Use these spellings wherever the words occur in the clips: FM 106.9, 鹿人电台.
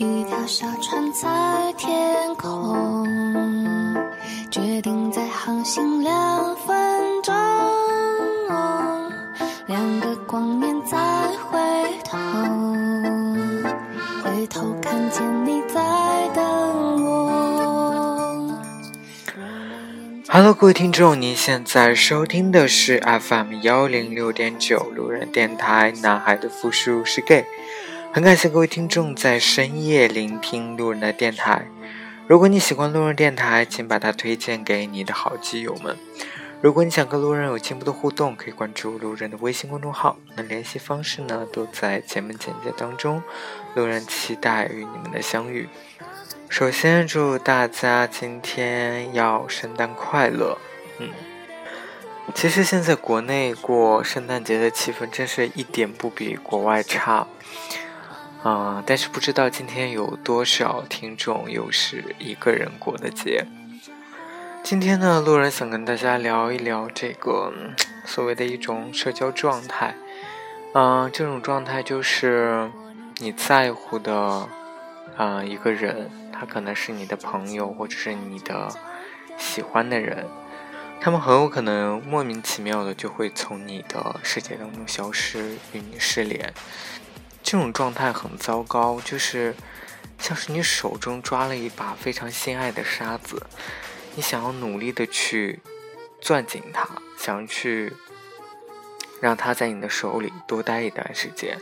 一条小船在天空，决定再航行2分钟，2个光年再回头，回头看见你在等我。Hello， 各位听众，您现在收听的是 FM 106.9路人电台，男孩的复数是 gay。很感谢各位听众在深夜聆听路人的电台。如果你喜欢路人电台，请把它推荐给你的好基友们。如果你想跟路人有进一步的互动，可以关注路人的微信公众号，那联系方式呢都在前面简介当中。路人期待与你们的相遇。首先祝大家今天要圣诞快乐。其实现在国内过圣诞节的气氛真是一点不比国外差。但是不知道今天有多少听众又是一个人过的节。今天呢，路人想跟大家聊一聊这个所谓的一种社交状态。这种状态就是你在乎的一个人，他可能是你的朋友或者是你的喜欢的人，他们很有可能莫名其妙的就会从你的世界当中消失，与你失联。这种状态很糟糕，就是像是你手中抓了一把非常心爱的沙子，你想要努力的去攥紧它，想要去让它在你的手里多待一段时间，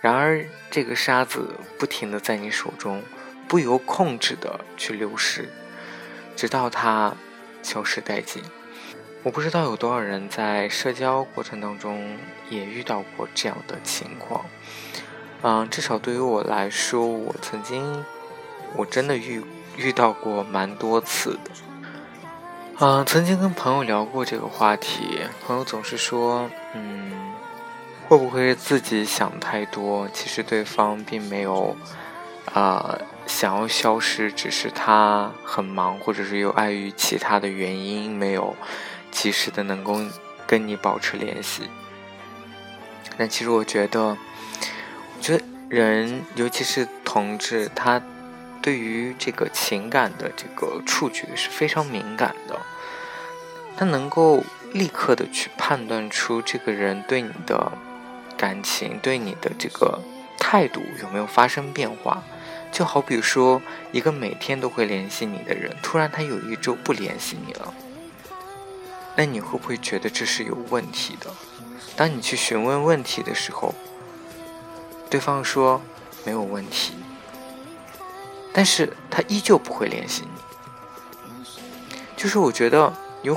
然而这个沙子不停的在你手中不由控制的去流失，直到它消失殆尽。我不知道有多少人在社交过程当中也遇到过这样的情况。至少对于我来说，我真的遇到过蛮多次的。曾经跟朋友聊过这个话题，朋友总是说会不会自己想太多，其实对方并没有想要消失，只是他很忙，或者是又碍于其他的原因没有及时的能够跟你保持联系。但其实我觉得人尤其是同志，他对于这个情感的这个触觉是非常敏感的，他能够立刻的去判断出这个人对你的感情，对你的这个态度有没有发生变化。就好比说一个每天都会联系你的人，突然他有一周不联系你了，那你会不会觉得这是有问题的？当你去询问问题的时候，对方说没有问题，但是他依旧不会联系你。就是我觉得有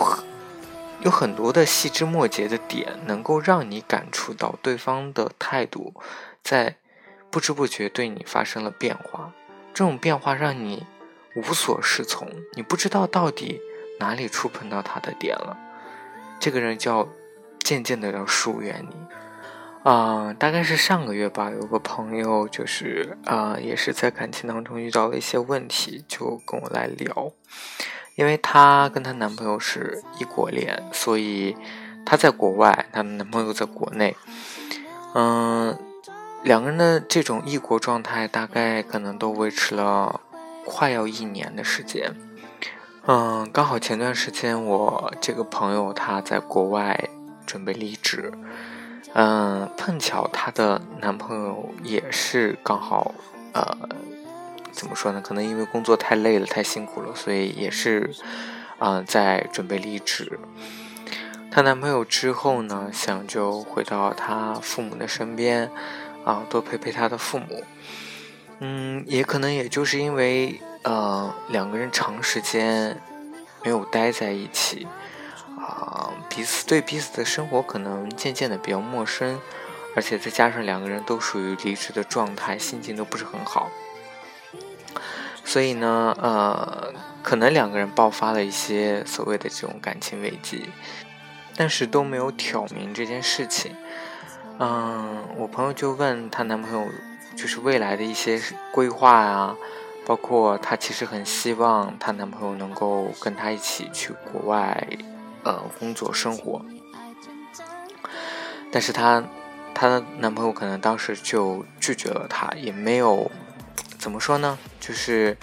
很多的细枝末节的点能够让你感触到对方的态度在不知不觉对你发生了变化，这种变化让你无所适从，你不知道到底哪里触碰到他的点了，这个人就要渐渐的要疏远你。大概是上个月吧，有个朋友就是也是在感情当中遇到了一些问题，就跟我来聊。因为她跟她男朋友是异国恋，所以她在国外，她男朋友在国内。两个人的这种异国状态大概可能都维持了快要1年的时间。刚好前段时间我这个朋友他在国外准备离职，碰巧他的男朋友也是刚好怎么说呢，可能因为工作太累了太辛苦了，所以也是在准备离职。她男朋友之后呢，想就回到她父母的身边多陪陪他的父母。也可能也就是因为两个人长时间没有待在一起，彼此的生活可能渐渐的比较陌生，而且再加上两个人都属于离职的状态，心情都不是很好，所以呢可能两个人爆发了一些所谓的这种感情危机，但是都没有挑明这件事情。我朋友就问她男朋友就是未来的一些规划啊，包括她其实很希望她男朋友能够跟她一起去国外工作生活，但是她的男朋友可能当时就拒绝了她，也没有怎么说呢，就是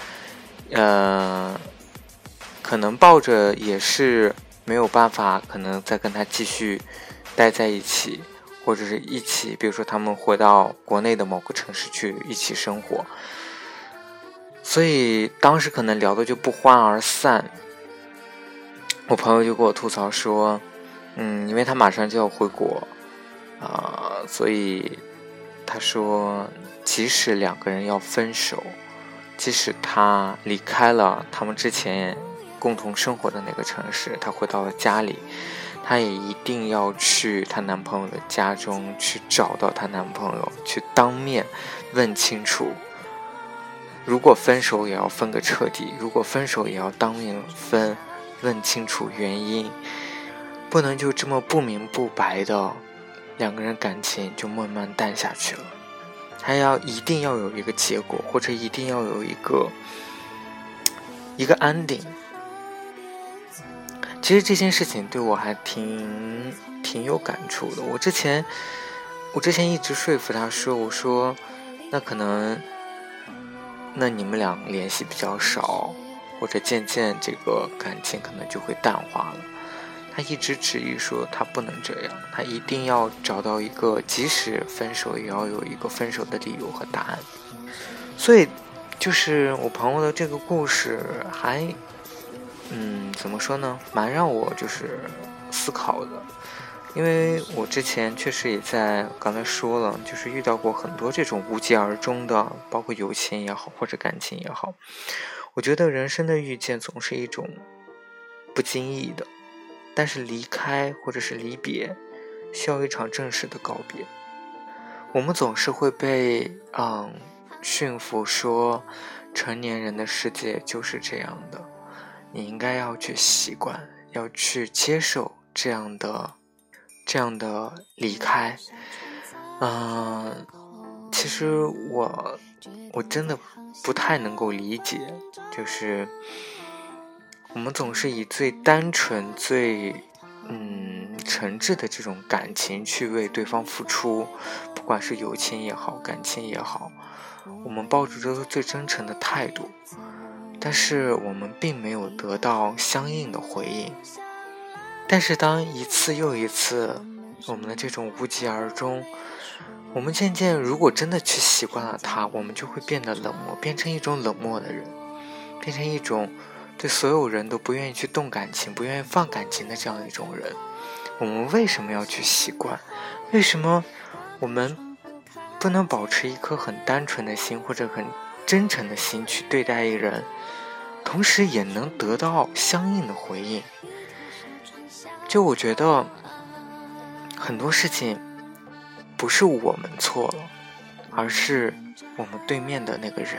可能抱着也是没有办法可能再跟他继续待在一起，或者是一起比如说他们回到国内的某个城市去一起生活，所以当时可能聊的就不欢而散。我朋友就给我吐槽说因为他马上就要回国所以他说即使两个人要分手，即使他离开了他们之前共同生活的那个城市，他回到了家里，她也一定要去她男朋友的家中去找到她男朋友，去当面问清楚。如果分手也要分个彻底，如果分手也要当面问清楚原因，不能就这么不明不白的两个人感情就慢慢淡下去了。还要一定要有一个结果，或者一定要有一个 ending。其实这件事情对我还挺有感触的。我之前一直说服他说，我说那可能那你们俩联系比较少，或者渐渐这个感情可能就会淡化了。他一直执意说他不能这样，他一定要找到一个即使分手也要有一个分手的理由和答案。所以就是我朋友的这个故事还怎么说呢，蛮让我就是思考的。因为我之前确实也在刚才说了，就是遇到过很多这种无疾而终的，包括友情也好或者感情也好。我觉得人生的遇见总是一种不经意的，但是离开或者是离别需要一场正式的告别。我们总是会被驯服说成年人的世界就是这样的，你应该要去习惯，要去接受这样的离开。其实我真的不太能够理解，就是我们总是以最单纯最诚挚的这种感情去为对方付出，不管是友情也好感情也好，我们抱着这个最真诚的态度，但是我们并没有得到相应的回应。但是当一次又一次我们的这种无疾而终，我们渐渐如果真的去习惯了它，我们就会变得冷漠，变成一种冷漠的人，变成一种对所有人都不愿意去动感情，不愿意放感情的这样一种人。我们为什么要去习惯？为什么我们不能保持一颗很单纯的心，或者很真诚的心去对待一人，同时也能得到相应的回应？就我觉得很多事情不是我们错了，而是我们对面的那个人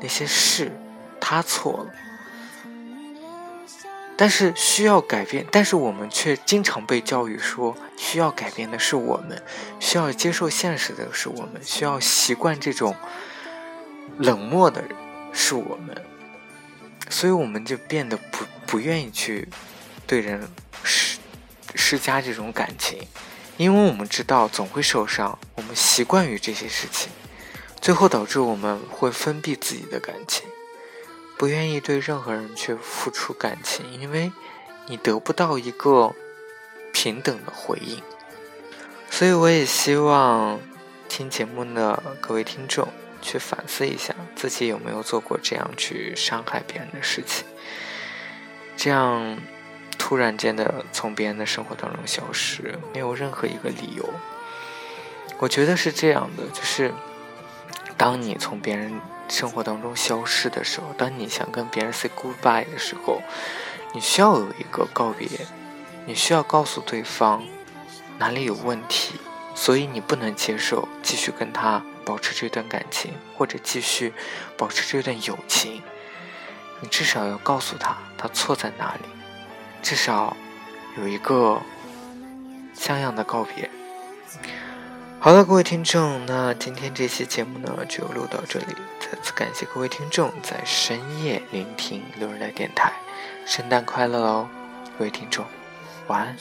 那些事他错了，但是需要改变，但是我们却经常被教育说需要改变的是我们，需要接受现实的是我们，需要习惯这种冷漠的人是我们，所以我们就变得不愿意去对人施加这种感情，因为我们知道总会受伤，我们习惯于这些事情，最后导致我们会封闭自己的感情，不愿意对任何人去付出感情，因为你得不到一个平等的回应。所以我也希望听节目的各位听众去反思一下自己有没有做过这样去伤害别人的事情，这样突然间的从别人的生活当中消失，没有任何一个理由。我觉得是这样的，就是当你从别人生活当中消失的时候，当你想跟别人 say goodbye 的时候，你需要有一个告别，你需要告诉对方哪里有问题，所以你不能接受继续跟他保持这段感情，或者继续保持这段友情。你至少要告诉他他错在哪里，至少有一个像样的告别。好了，各位听众，那今天这期节目呢就录到这里，再次感谢各位听众在深夜聆听六日的电台。圣诞快乐哦，各位听众，晚安。